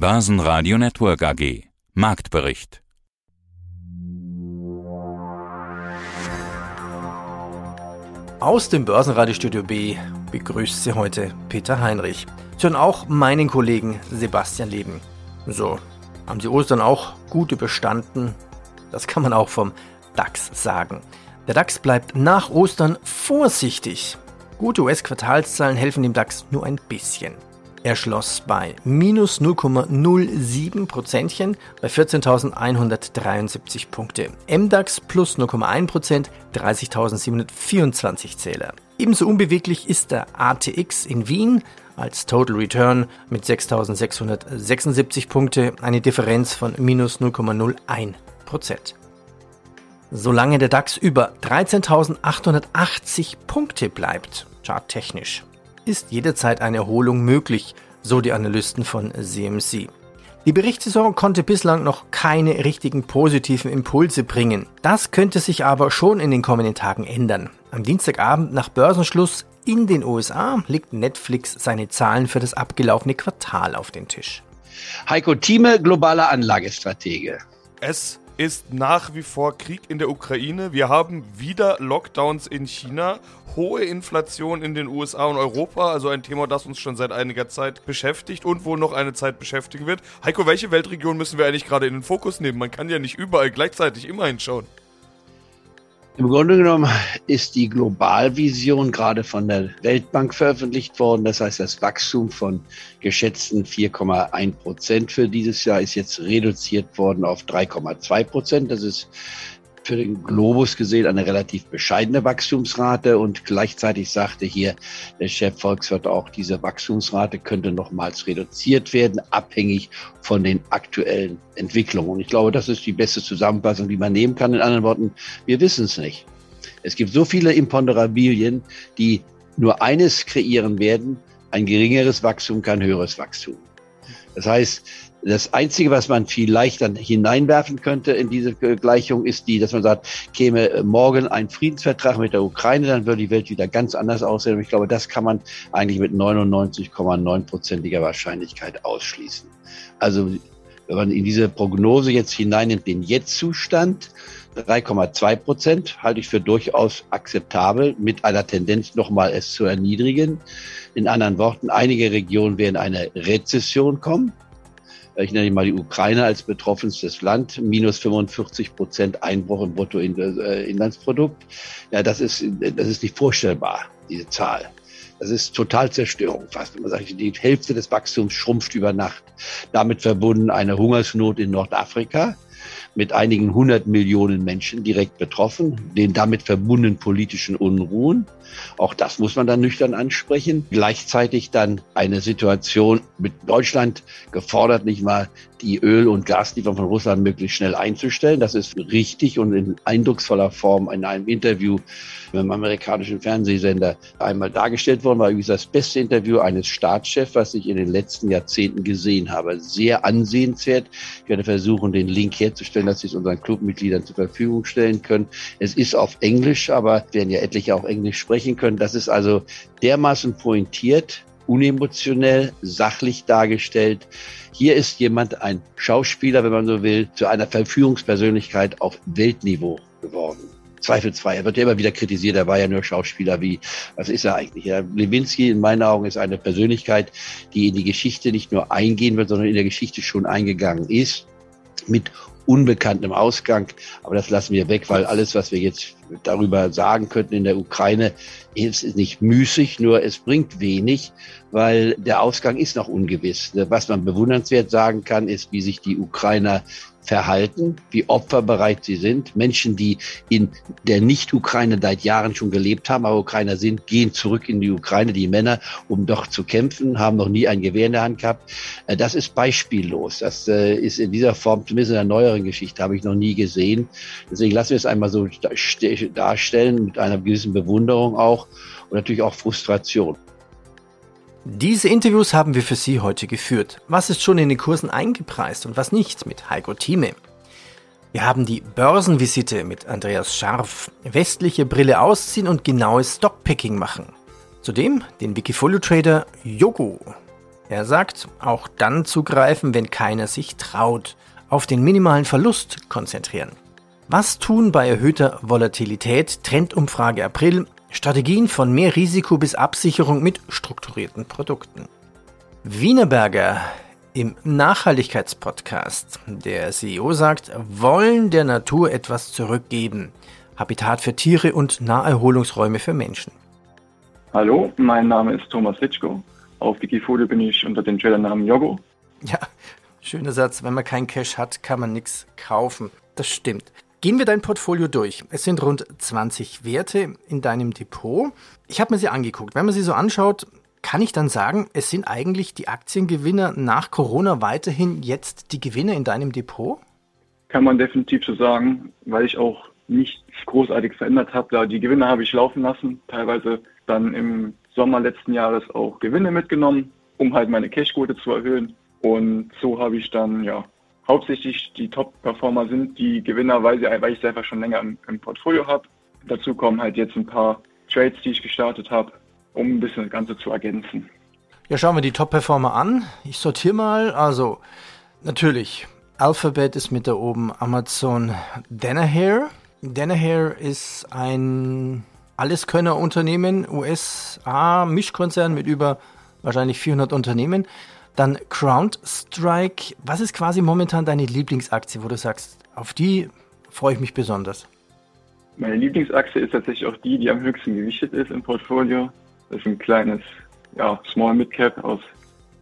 Börsenradio Network AG. Marktbericht. Aus dem Börsenradio Studio B begrüßt Sie heute Peter Heinrich. Sie hören auch meinen Kollegen Sebastian Leben. So, haben Sie Ostern auch gut überstanden? Das kann man auch vom DAX sagen. Der DAX bleibt nach Ostern vorsichtig. Gute US-Quartalszahlen helfen dem DAX nur ein bisschen. Er schloss bei minus 0,07% bei 14.173 Punkte. MDAX plus 0,1%, 30.724 Zähler. Ebenso unbeweglich ist der ATX in Wien als Total Return mit 6.676 Punkte, eine Differenz von minus 0,01%. Solange der DAX über 13.880 Punkte bleibt, charttechnisch, ist jederzeit eine Erholung möglich, so die Analysten von CMC. Die Berichtssaison konnte bislang noch keine richtigen positiven Impulse bringen. Das könnte sich aber schon in den kommenden Tagen ändern. Am Dienstagabend nach Börsenschluss in den USA legt Netflix seine Zahlen für das abgelaufene Quartal auf den Tisch. Heiko Thieme, globaler Anlagestratege. Es ist nach wie vor Krieg in der Ukraine. Wir haben wieder Lockdowns in China, hohe Inflation in den USA und Europa, also ein Thema, das uns schon seit einiger Zeit beschäftigt und wohl noch eine Zeit beschäftigen wird. Heiko, welche Weltregion müssen wir eigentlich gerade in den Fokus nehmen? Man kann ja nicht überall gleichzeitig immer hinschauen. Im Grunde genommen ist die Globalvision gerade von der Weltbank veröffentlicht worden. Das heißt, das Wachstum von geschätzten 4,1% für dieses Jahr ist jetzt reduziert worden auf 3,2%. Das ist für den Globus gesehen eine relativ bescheidene Wachstumsrate und gleichzeitig sagte hier der Chefvolkswirt auch, diese Wachstumsrate könnte nochmals reduziert werden, abhängig von den aktuellen Entwicklungen. Und ich glaube, das ist die beste Zusammenfassung, die man nehmen kann. In anderen Worten, wir wissen es nicht. Es gibt so viele Imponderabilien, die nur eines kreieren werden: ein geringeres Wachstum, kein höheres Wachstum. Das heißt, das Einzige, was man vielleicht dann hineinwerfen könnte in diese Gleichung, ist die, dass man sagt, käme morgen ein Friedensvertrag mit der Ukraine, dann würde die Welt wieder ganz anders aussehen. Und ich glaube, das kann man eigentlich mit 99,9%iger Wahrscheinlichkeit ausschließen. Also wenn man in diese Prognose jetzt hineinnimmt, den Jetzt-Zustand, 3,2% halte ich für durchaus akzeptabel, mit einer Tendenz nochmal es zu erniedrigen. In anderen Worten, einige Regionen werden eine Rezession kommen. Ich nenne mal die Ukraine als betroffenstes Land, minus 45% Einbruch im Bruttoinlandsprodukt. Ja, das ist nicht vorstellbar, diese Zahl. Das ist Totalzerstörung fast. Man sagt, die Hälfte des Wachstums schrumpft über Nacht. Damit verbunden eine Hungersnot in Nordafrika mit einigen 100 Millionen Menschen direkt betroffen, den damit verbundenen politischen Unruhen. Auch das muss man dann nüchtern ansprechen. Gleichzeitig dann eine Situation mit Deutschland gefordert, nicht mal die Öl- und Gaslieferung von Russland möglichst schnell einzustellen. Das ist richtig und in eindrucksvoller Form in einem Interview mit einem amerikanischen Fernsehsender einmal dargestellt worden. War übrigens das beste Interview eines Staatschefs, was ich in den letzten Jahrzehnten gesehen habe. Sehr ansehenswert. Ich werde versuchen, den Link herzustellen, dass Sie es unseren Clubmitgliedern zur Verfügung stellen können. Es ist auf Englisch, aber werden ja etliche auch Englisch sprechen können. Das ist also dermaßen pointiert, unemotionell, sachlich dargestellt. Hier ist jemand, ein Schauspieler, wenn man so will, zu einer Verführungspersönlichkeit auf Weltniveau geworden. Zweifelsfrei. Er wird ja immer wieder kritisiert. Er war ja nur Schauspieler wie, was ist er eigentlich? Ja, Lewinsky in meinen Augen ist eine Persönlichkeit, die in die Geschichte nicht nur eingehen wird, sondern in der Geschichte schon eingegangen ist. Mit unbekanntem Ausgang, aber das lassen wir weg, weil alles, was wir jetzt darüber sagen könnten in der Ukraine, ist nicht müßig, nur es bringt wenig, weil der Ausgang ist noch ungewiss. Was man bewundernswert sagen kann, ist, wie sich die Ukrainer verhalten, wie opferbereit sie sind. Menschen, die in der Nicht-Ukraine seit Jahren schon gelebt haben, aber Ukrainer sind, gehen zurück in die Ukraine, die Männer, um doch zu kämpfen, haben noch nie ein Gewehr in der Hand gehabt. Das ist beispiellos. Das ist in dieser Form, zumindest in der neueren Geschichte, habe ich noch nie gesehen. Deswegen lassen wir es einmal so darstellen, mit einer gewissen Bewunderung auch und natürlich auch Frustration. Diese Interviews haben wir für Sie heute geführt. Was ist schon in den Kursen eingepreist und was nicht mit Heiko Thieme? Wir haben die Börsenvisite mit Andreas Scharf, westliche Brille ausziehen und genaues Stockpicking machen. Zudem den Wikifolio-Trader JOGO, Er sagt, auch dann zugreifen, wenn keiner sich traut. Auf den minimalen Verlust konzentrieren. Was tun bei erhöhter Volatilität? Trendumfrage April. Strategien von mehr Risiko bis Absicherung mit strukturierten Produkten. Wienerberger im Nachhaltigkeitspodcast. Der CEO sagt, wollen der Natur etwas zurückgeben. Habitat für Tiere und Naherholungsräume für Menschen. Hallo, mein Name ist Thomas Hitschko. Auf Wikifolio bin ich unter dem Tradernamen JOGO. Ja, schöner Satz, wenn man keinen Cash hat, kann man nichts kaufen. Das stimmt. Gehen wir dein Portfolio durch. Es sind rund 20 Werte in deinem Depot. Ich habe mir sie angeguckt. Wenn man sie so anschaut, kann ich dann sagen, es sind eigentlich die Aktiengewinner nach Corona weiterhin jetzt die Gewinner in deinem Depot? Kann man definitiv so sagen, weil ich auch nichts großartig verändert habe. Da die Gewinner habe ich laufen lassen, teilweise dann im Sommer letzten Jahres auch Gewinne mitgenommen, um halt meine Cashquote zu erhöhen. Und so habe ich dann, ja, hauptsächlich die Top-Performer sind die Gewinner, weil ich es einfach schon länger im Portfolio habe. Dazu kommen halt jetzt ein paar Trades, die ich gestartet habe, um ein bisschen das Ganze zu ergänzen. Ja, schauen wir die Top-Performer an. Ich sortiere mal. Also, natürlich, Alphabet ist mit da oben, Amazon, Danaher. Danaher ist ein Alleskönner-Unternehmen, USA-Mischkonzern mit über wahrscheinlich 400 Unternehmen. Dann CrowdStrike. Was ist quasi momentan deine Lieblingsaktie, wo du sagst, auf die freue ich mich besonders? Meine Lieblingsaktie ist tatsächlich auch die, die am höchsten gewichtet ist im Portfolio. Das ist ein kleines, ja, Small Mid Cap aus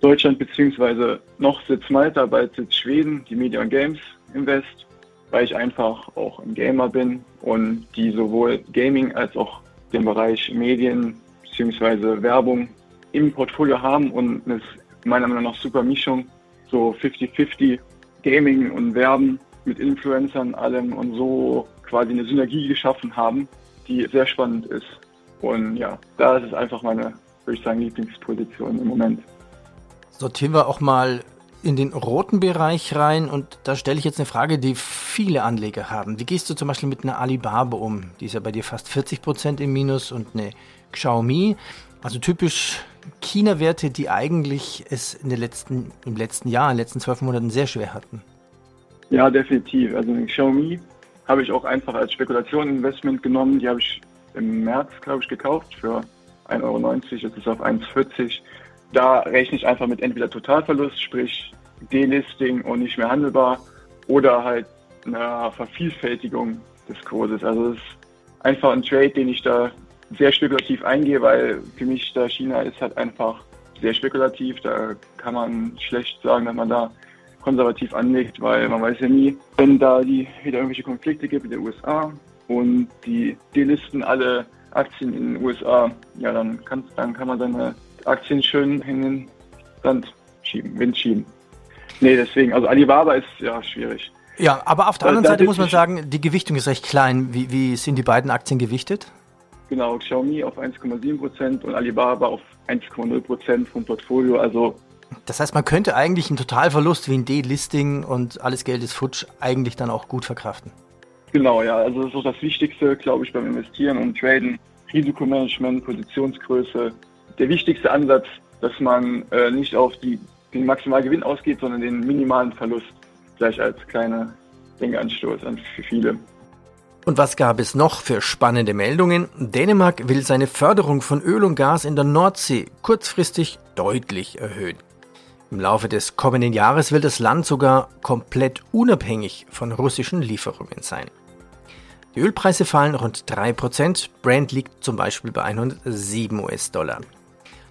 Deutschland, beziehungsweise noch Sitz Malta, bald Sitz Schweden, die Media and Games Invest, weil ich einfach auch ein Gamer bin und die sowohl Gaming als auch den Bereich Medien bzw. Werbung im Portfolio haben und es meiner Meinung nach super Mischung, so 50-50 Gaming und Werben mit Influencern allem und so quasi eine Synergie geschaffen haben, die sehr spannend ist. Und ja, da ist es einfach meine, würde ich sagen, Lieblingsposition im Moment. Sortieren wir auch mal in den roten Bereich rein und da stelle ich jetzt eine Frage, die viele Anleger haben. Wie gehst du zum Beispiel mit einer Alibaba um? Die ist ja bei dir fast 40% im Minus und eine Xiaomi, also typisch China-Werte, die eigentlich es im letzten 12 Monaten sehr schwer hatten. Ja, definitiv. Also den Xiaomi habe ich auch einfach als Spekulationsinvestment genommen. Die habe ich im März, glaube ich, gekauft für 1,90 Euro. Jetzt ist es auf 1,40. Da rechne ich einfach mit entweder Totalverlust, sprich Delisting und nicht mehr handelbar, oder halt einer Vervielfältigung des Kurses. Also es ist einfach ein Trade, den ich da sehr spekulativ eingehe, weil für mich da China ist halt einfach sehr spekulativ. Da kann man schlecht sagen, dass man da konservativ anlegt, weil man weiß ja nie, wenn da wieder irgendwelche Konflikte gibt mit den USA und die delisten alle Aktien in den USA, ja, dann kann man seine Aktien schön in den Wind schieben. Nee, deswegen, also Alibaba ist ja schwierig. Ja, aber auf der anderen Seite muss man sagen, die Gewichtung ist recht klein. Wie sind die beiden Aktien gewichtet? Genau, Xiaomi auf 1,7% und Alibaba auf 1,0% vom Portfolio. Also das heißt, man könnte eigentlich einen Totalverlust wie ein Delisting und alles Geld ist futsch eigentlich dann auch gut verkraften. Genau, ja. Also das ist auch das Wichtigste, glaube ich, beim Investieren und Traden. Risikomanagement, Positionsgröße. Der wichtigste Ansatz, dass man nicht auf den maximalen Gewinn ausgeht, sondern den minimalen Verlust. Gleich als kleiner Denkanstoß für viele. Und was gab es noch für spannende Meldungen? Dänemark will seine Förderung von Öl und Gas in der Nordsee kurzfristig deutlich erhöhen. Im Laufe des kommenden Jahres will das Land sogar komplett unabhängig von russischen Lieferungen sein. Die Ölpreise fallen rund 3%, Brent liegt zum Beispiel bei 107 US-Dollar.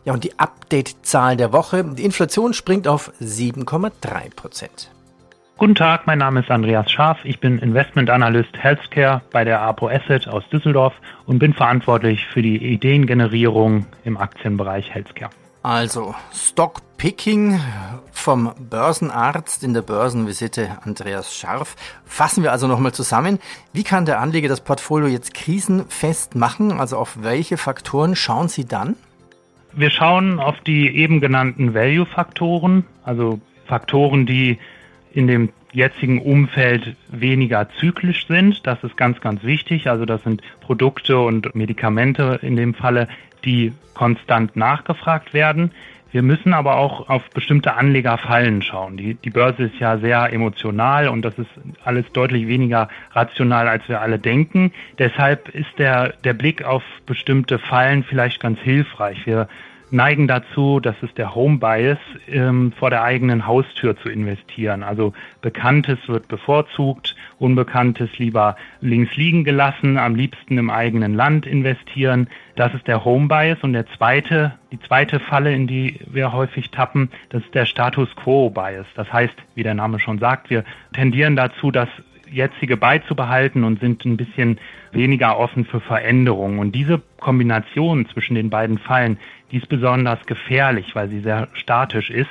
Ja, und die Update-Zahl der Woche, die Inflation springt auf 7,3%. Guten Tag, mein Name ist Andreas Scharf. Ich bin Investmentanalyst Healthcare bei der Apo Asset aus Düsseldorf und bin verantwortlich für die Ideengenerierung im Aktienbereich Healthcare. Also Stockpicking vom Börsenarzt in der Börsenvisite Andreas Scharf. Fassen wir also nochmal zusammen. Wie kann der Anleger das Portfolio jetzt krisenfest machen? Also auf welche Faktoren schauen Sie dann? Wir schauen auf die eben genannten Value-Faktoren, also Faktoren, die in dem jetzigen Umfeld weniger zyklisch sind. Das ist ganz, ganz wichtig. Also das sind Produkte und Medikamente in dem Falle, die konstant nachgefragt werden. Wir müssen aber auch auf bestimmte Anlegerfallen schauen. Die Börse ist ja sehr emotional und das ist alles deutlich weniger rational, als wir alle denken. Deshalb ist der Blick auf bestimmte Fallen vielleicht ganz hilfreich. Wir neigen dazu, das ist der Home Bias, vor der eigenen Haustür zu investieren. Also Bekanntes wird bevorzugt, Unbekanntes lieber links liegen gelassen, am liebsten im eigenen Land investieren. Das ist der Home Bias. Und die zweite Falle, in die wir häufig tappen, das ist der Status Quo Bias. Das heißt, wie der Name schon sagt, wir tendieren dazu, das Jetzige beizubehalten und sind ein bisschen weniger offen für Veränderungen. Und diese Kombination zwischen den beiden Fallen, die ist besonders gefährlich, weil sie sehr statisch ist.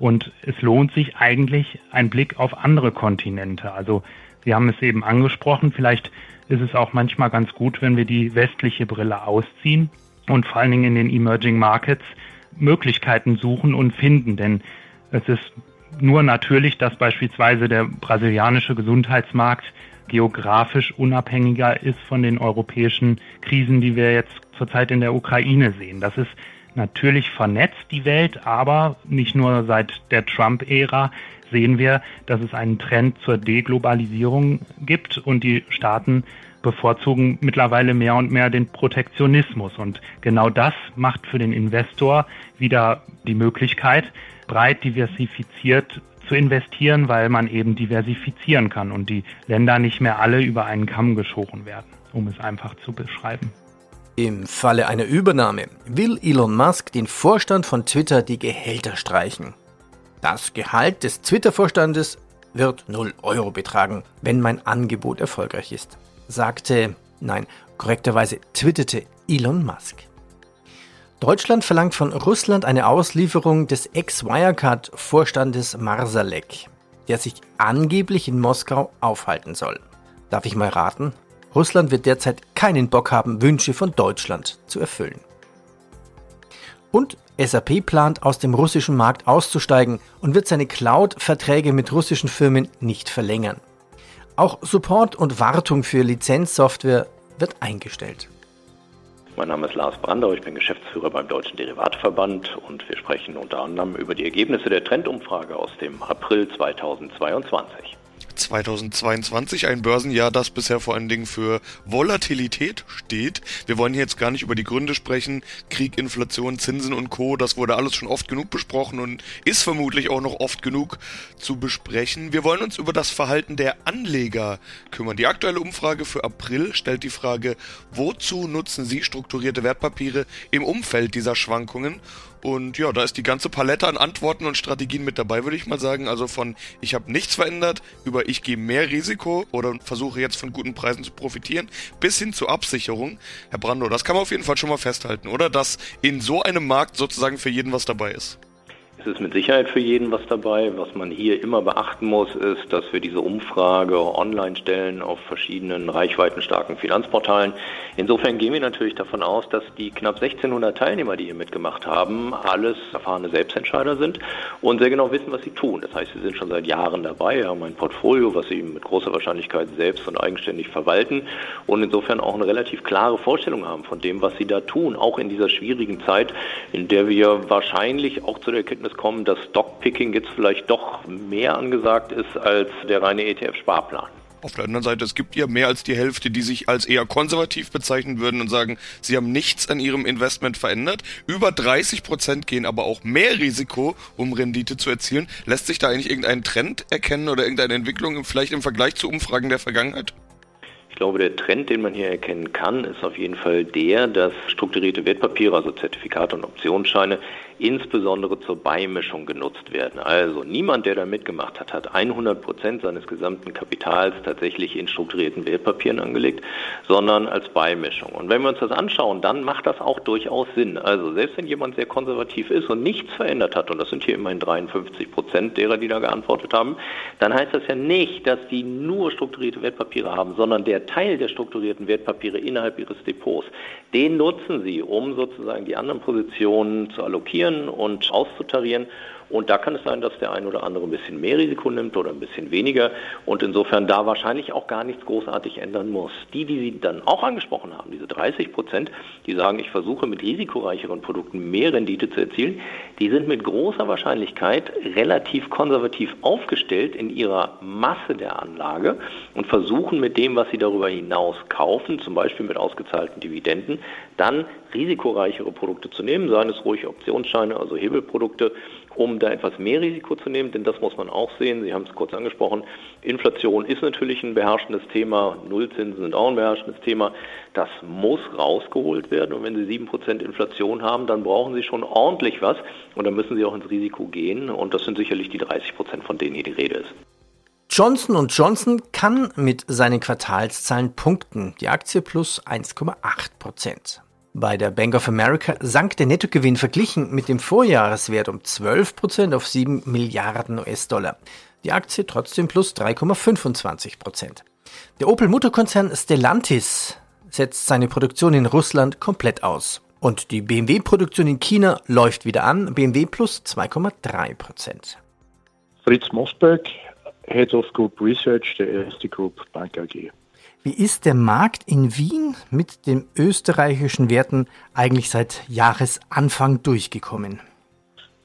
Und es lohnt sich eigentlich ein Blick auf andere Kontinente. Also Sie haben es eben angesprochen, vielleicht ist es auch manchmal ganz gut, wenn wir die westliche Brille ausziehen und vor allen Dingen in den Emerging Markets Möglichkeiten suchen und finden. Denn es ist nur natürlich, dass beispielsweise der brasilianische Gesundheitsmarkt geografisch unabhängiger ist von den europäischen Krisen, die wir jetzt zurzeit in der Ukraine sehen. Das ist natürlich vernetzt, die Welt, aber nicht nur seit der Trump-Ära sehen wir, dass es einen Trend zur Deglobalisierung gibt und die Staaten bevorzugen mittlerweile mehr und mehr den Protektionismus. Und genau das macht für den Investor wieder die Möglichkeit, breit diversifiziert zu investieren, weil man eben diversifizieren kann und die Länder nicht mehr alle über einen Kamm geschoren werden, um es einfach zu beschreiben. Im Falle einer Übernahme will Elon Musk den Vorstand von Twitter die Gehälter streichen. Das Gehalt des Twitter-Vorstandes wird 0 Euro betragen, wenn mein Angebot erfolgreich ist, twitterte Elon Musk. Deutschland verlangt von Russland eine Auslieferung des Ex-Wirecard-Vorstandes Marsalek, der sich angeblich in Moskau aufhalten soll. Darf ich mal raten? Russland wird derzeit keinen Bock haben, Wünsche von Deutschland zu erfüllen. Und SAP plant, aus dem russischen Markt auszusteigen und wird seine Cloud-Verträge mit russischen Firmen nicht verlängern. Auch Support und Wartung für Lizenzsoftware wird eingestellt. Mein Name ist Lars Brandau, ich bin Geschäftsführer beim Deutschen Derivatverband und wir sprechen unter anderem über die Ergebnisse der Trendumfrage aus dem April 2022. 2022, ein Börsenjahr, das bisher vor allen Dingen für Volatilität steht. Wir wollen hier jetzt gar nicht über die Gründe sprechen. Krieg, Inflation, Zinsen und Co., das wurde alles schon oft genug besprochen und ist vermutlich auch noch oft genug zu besprechen. Wir wollen uns über das Verhalten der Anleger kümmern. Die aktuelle Umfrage für April stellt die Frage, wozu nutzen Sie strukturierte Wertpapiere im Umfeld dieser Schwankungen? Und ja, da ist die ganze Palette an Antworten und Strategien mit dabei, würde ich mal sagen. Also von ich habe nichts verändert, über ich gehe mehr Risiko oder versuche jetzt von guten Preisen zu profitieren, bis hin zur Absicherung. Herr Brando, das kann man auf jeden Fall schon mal festhalten, oder? Dass in so einem Markt sozusagen für jeden was dabei ist. Es ist mit Sicherheit für jeden was dabei. Was man hier immer beachten muss, ist, dass wir diese Umfrage online stellen auf verschiedenen reichweitenstarken Finanzportalen. Insofern gehen wir natürlich davon aus, dass die knapp 1600 Teilnehmer, die hier mitgemacht haben, alles erfahrene Selbstentscheider sind und sehr genau wissen, was sie tun. Das heißt, sie sind schon seit Jahren dabei, haben ein Portfolio, was sie mit großer Wahrscheinlichkeit selbst und eigenständig verwalten und insofern auch eine relativ klare Vorstellung haben von dem, was sie da tun, auch in dieser schwierigen Zeit, in der wir wahrscheinlich auch zu der Erkenntnis kommen, dass Stockpicking jetzt vielleicht doch mehr angesagt ist als der reine ETF-Sparplan. Auf der anderen Seite, es gibt ja mehr als die Hälfte, die sich als eher konservativ bezeichnen würden und sagen, sie haben nichts an ihrem Investment verändert. Über 30% gehen aber auch mehr Risiko, um Rendite zu erzielen. Lässt sich da eigentlich irgendein Trend erkennen oder irgendeine Entwicklung vielleicht im Vergleich zu Umfragen der Vergangenheit? Ich glaube, der Trend, den man hier erkennen kann, ist auf jeden Fall der, dass strukturierte Wertpapiere, also Zertifikate und Optionsscheine, insbesondere zur Beimischung genutzt werden. Also niemand, der da mitgemacht hat, hat 100% seines gesamten Kapitals tatsächlich in strukturierten Wertpapieren angelegt, sondern als Beimischung. Und wenn wir uns das anschauen, dann macht das auch durchaus Sinn. Also selbst wenn jemand sehr konservativ ist und nichts verändert hat, und das sind hier immerhin 53% derer, die da geantwortet haben, dann heißt das ja nicht, dass die nur strukturierte Wertpapiere haben, sondern der Teil der strukturierten Wertpapiere innerhalb ihres Depots, den nutzen sie, um sozusagen die anderen Positionen zu allokieren und auszutarieren Und da kann es sein, dass der ein oder andere ein bisschen mehr Risiko nimmt oder ein bisschen weniger und insofern da wahrscheinlich auch gar nichts großartig ändern muss. Die, die Sie dann auch angesprochen haben, diese 30%, die sagen, ich versuche mit risikoreicheren Produkten mehr Rendite zu erzielen, die sind mit großer Wahrscheinlichkeit relativ konservativ aufgestellt in ihrer Masse der Anlage und versuchen mit dem, was sie darüber hinaus kaufen, zum Beispiel mit ausgezahlten Dividenden, dann risikoreichere Produkte zu nehmen, seien es ruhig Optionsscheine, also Hebelprodukte, um da etwas mehr Risiko zu nehmen, denn das muss man auch sehen, Sie haben es kurz angesprochen, Inflation ist natürlich ein beherrschendes Thema, Nullzinsen sind auch ein beherrschendes Thema, das muss rausgeholt werden und wenn Sie 7% Inflation haben, dann brauchen Sie schon ordentlich was und dann müssen Sie auch ins Risiko gehen und das sind sicherlich die 30%, von denen hier die Rede ist. Johnson & Johnson kann mit seinen Quartalszahlen punkten, die Aktie plus 1,8%. Bei der Bank of America sank der Nettogewinn verglichen mit dem Vorjahreswert um 12% auf 7 Milliarden US-Dollar. Die Aktie trotzdem plus 3,25%. Der Opel-Motorkonzern Stellantis setzt seine Produktion in Russland komplett aus. Und die BMW-Produktion in China läuft wieder an, BMW plus 2,3%. Fritz Mosberg, Head of Group Research der Erste Group Bank AG. Wie ist der Markt in Wien mit den österreichischen Werten eigentlich seit Jahresanfang durchgekommen?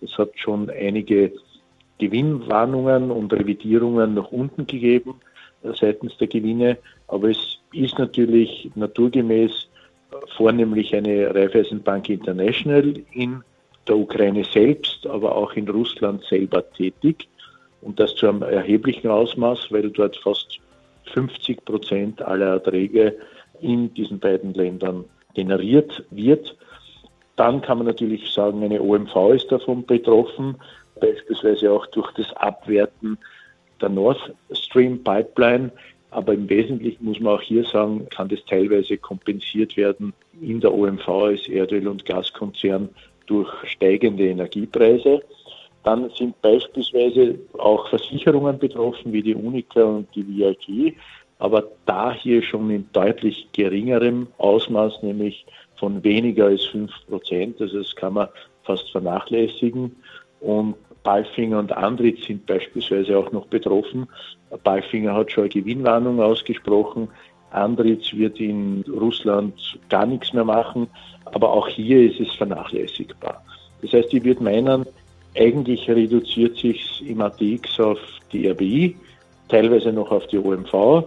Es hat schon einige Gewinnwarnungen und Revidierungen nach unten gegeben seitens der Gewinne, aber es ist natürlich naturgemäß vornehmlich eine Raiffeisenbank International in der Ukraine selbst, aber auch in Russland selber tätig und das zu einem erheblichen Ausmaß, weil dort fast 50% aller Erträge in diesen beiden Ländern generiert wird. Dann kann man natürlich sagen, eine OMV ist davon betroffen, beispielsweise auch durch das Abwerten der Nord Stream Pipeline. Aber im Wesentlichen muss man auch hier sagen, kann das teilweise kompensiert werden in der OMV als Erdöl- und Gaskonzern durch steigende Energiepreise. Dann sind beispielsweise auch Versicherungen betroffen, wie die Unica und die VIG, aber da hier schon in deutlich geringerem Ausmaß, nämlich von weniger als 5%. Also das kann man fast vernachlässigen. Und Palfinger und Andritz sind beispielsweise auch noch betroffen. Palfinger hat schon eine Gewinnwarnung ausgesprochen. Andritz wird in Russland gar nichts mehr machen. Aber auch hier ist es vernachlässigbar. Das heißt, ich würde meinen, eigentlich reduziert sich im ATX auf die RBI, teilweise noch auf die OMV,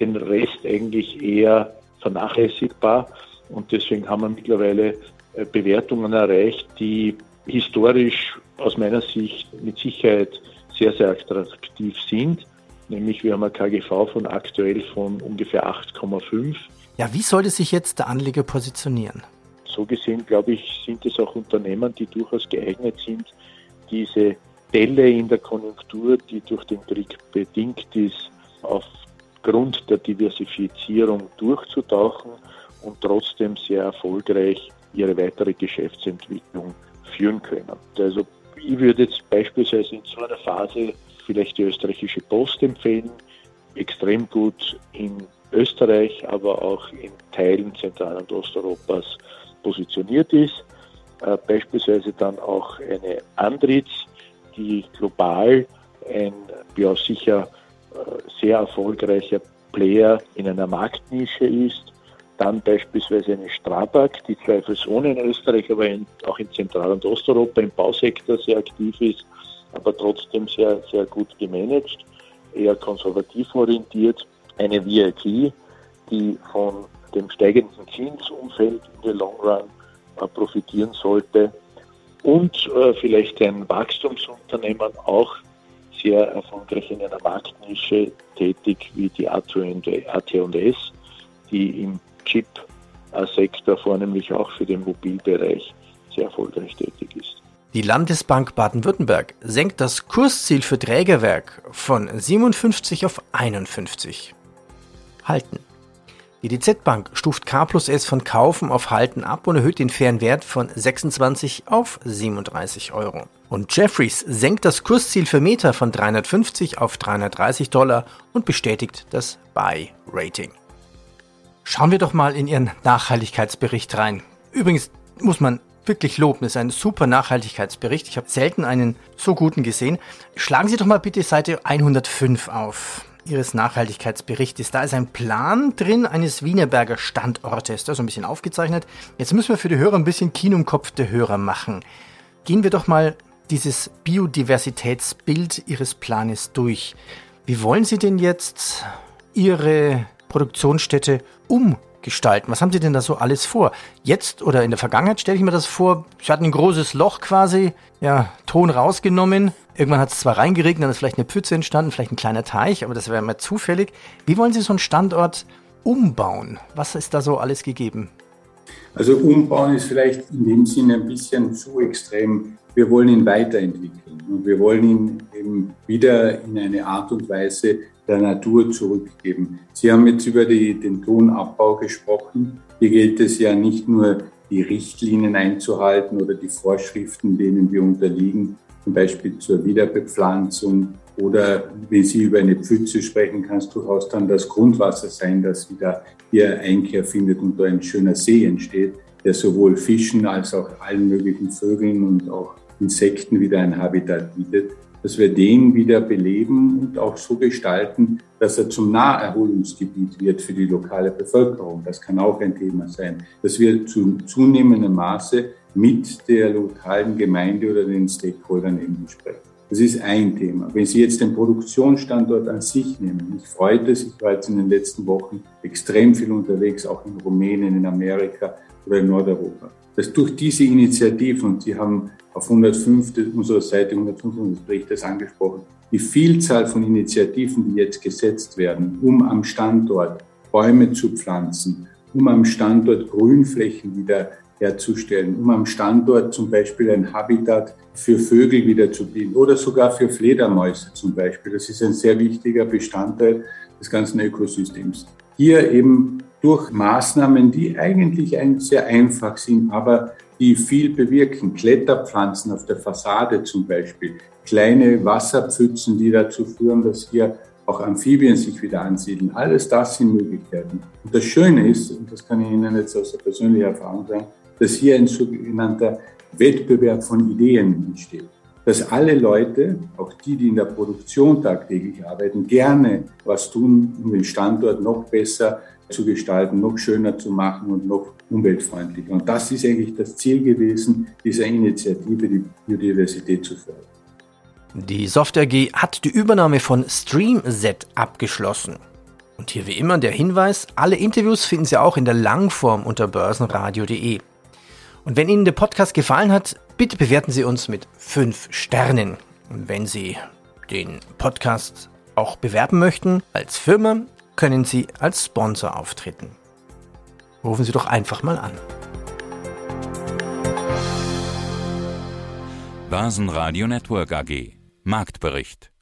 den Rest eigentlich eher vernachlässigbar und deswegen haben wir mittlerweile Bewertungen erreicht, die historisch aus meiner Sicht mit Sicherheit sehr, sehr attraktiv sind. Nämlich wir haben ein KGV von aktuell von ungefähr 8,5. Ja, wie sollte sich jetzt der Anleger positionieren? So gesehen, glaube ich, sind es auch Unternehmen, die durchaus geeignet sind, diese Delle in der Konjunktur, die durch den Krieg bedingt ist, aufgrund der Diversifizierung durchzutauchen und trotzdem sehr erfolgreich ihre weitere Geschäftsentwicklung führen können. Also ich würde jetzt beispielsweise in so einer Phase vielleicht die österreichische Post empfehlen, extrem gut in Österreich, aber auch in Teilen Zentral- und Osteuropas positioniert ist. Beispielsweise dann auch eine Andritz, die global ein ja, sicher sehr erfolgreicher Player in einer Marktnische ist. Dann beispielsweise eine Strabag, die zweifelsohne in Österreich, aber auch in Zentral- und Osteuropa im Bausektor sehr aktiv ist, aber trotzdem sehr, sehr gut gemanagt, eher konservativ orientiert. Eine VIG, die von dem steigenden Zinsumfeld in der Long Run profitieren sollte und vielleicht ein Wachstumsunternehmen, auch sehr erfolgreich in einer Marktnische tätig wie die AT&S, die im Chip-Sektor vornehmlich auch für den Mobilbereich sehr erfolgreich tätig ist. Die Landesbank Baden-Württemberg senkt das Kursziel für Trägerwerk von 57 auf 51. Halten. Die DZ Bank stuft K+S von Kaufen auf Halten ab und erhöht den fairen Wert von 26 auf 37 €. Und Jefferies senkt das Kursziel für Meta von 350 auf $330 und bestätigt das Buy-Rating. Schauen wir doch mal in Ihren Nachhaltigkeitsbericht rein. Übrigens muss man wirklich loben. Das ist ein super Nachhaltigkeitsbericht. Ich habe selten einen so guten gesehen. Schlagen Sie doch mal bitte Seite 105 auf Ihres Nachhaltigkeitsberichtes. Da ist ein Plan drin eines Wienerberger Standortes. Da ist ein bisschen aufgezeichnet. Jetzt müssen wir für die Hörer ein bisschen Kino im Kopf der Hörer machen. Gehen wir doch mal dieses Biodiversitätsbild Ihres Planes durch. Wie wollen Sie denn jetzt Ihre Produktionsstätte umgestalten? Was haben Sie denn da so alles vor? Jetzt oder in der Vergangenheit stelle ich mir das vor, Sie hatten ein großes Loch quasi, ja, Ton rausgenommen. Irgendwann hat es zwar reingeregnet, dann ist vielleicht eine Pfütze entstanden, vielleicht ein kleiner Teich, aber das wäre mal zufällig. Wie wollen Sie so einen Standort umbauen? Was ist da so alles gegeben? Also umbauen ist vielleicht in dem Sinne ein bisschen zu extrem. Wir wollen ihn weiterentwickeln und wir wollen ihn eben wieder in eine Art und Weise der Natur zurückgeben. Sie haben jetzt über den Tonabbau gesprochen. Hier gilt es ja nicht nur, die Richtlinien einzuhalten oder die Vorschriften, denen wir unterliegen, zum Beispiel zur Wiederbepflanzung oder, wenn Sie über eine Pfütze sprechen, kann es durchaus dann das Grundwasser sein, das wieder hier Einkehr findet und da ein schöner See entsteht, der sowohl Fischen als auch allen möglichen Vögeln und auch Insekten wieder ein Habitat bietet, dass wir den wieder beleben und auch so gestalten, dass er zum Naherholungsgebiet wird für die lokale Bevölkerung. Das kann auch ein Thema sein, dass wir zu zunehmendem Maße mit der lokalen Gemeinde oder den Stakeholdern eben sprechen. Das ist ein Thema. Wenn Sie jetzt den Produktionsstandort an sich nehmen, mich freut es, ich war jetzt in den letzten Wochen extrem viel unterwegs, auch in Rumänien, in Amerika oder in Nordeuropa. Dass durch diese Initiativen, und Sie haben auf 105 unserer Seite 105 des Berichtes angesprochen, die Vielzahl von Initiativen, die jetzt gesetzt werden, um am Standort Bäume zu pflanzen, um am Standort Grünflächen wieder herzustellen, um am Standort zum Beispiel ein Habitat für Vögel wieder zu bieten oder sogar für Fledermäuse zum Beispiel. Das ist ein sehr wichtiger Bestandteil des ganzen Ökosystems. Hier eben durch Maßnahmen, die eigentlich sehr einfach sind, aber die viel bewirken. Kletterpflanzen auf der Fassade zum Beispiel, kleine Wasserpfützen, die dazu führen, dass hier auch Amphibien sich wieder ansiedeln. Alles das sind Möglichkeiten. Und das Schöne ist, und das kann ich Ihnen jetzt aus der persönlichen Erfahrung sagen, dass hier ein sogenannter Wettbewerb von Ideen entsteht. Dass alle Leute, auch die, die in der Produktion tagtäglich arbeiten, gerne was tun, um den Standort noch besser zu gestalten, noch schöner zu machen und noch umweltfreundlicher. Und das ist eigentlich das Ziel gewesen, dieser Initiative, die Biodiversität zu fördern. Die Soft AG hat die Übernahme von StreamZ abgeschlossen. Und hier wie immer der Hinweis, alle Interviews finden Sie auch in der Langform unter börsenradio.de. Und wenn Ihnen der Podcast gefallen hat, bitte bewerten Sie uns mit 5 Sternen. Und wenn Sie den Podcast auch bewerben möchten, als Firma, können Sie als Sponsor auftreten. Rufen Sie doch einfach mal an. Börsenradio Network AG. Marktbericht.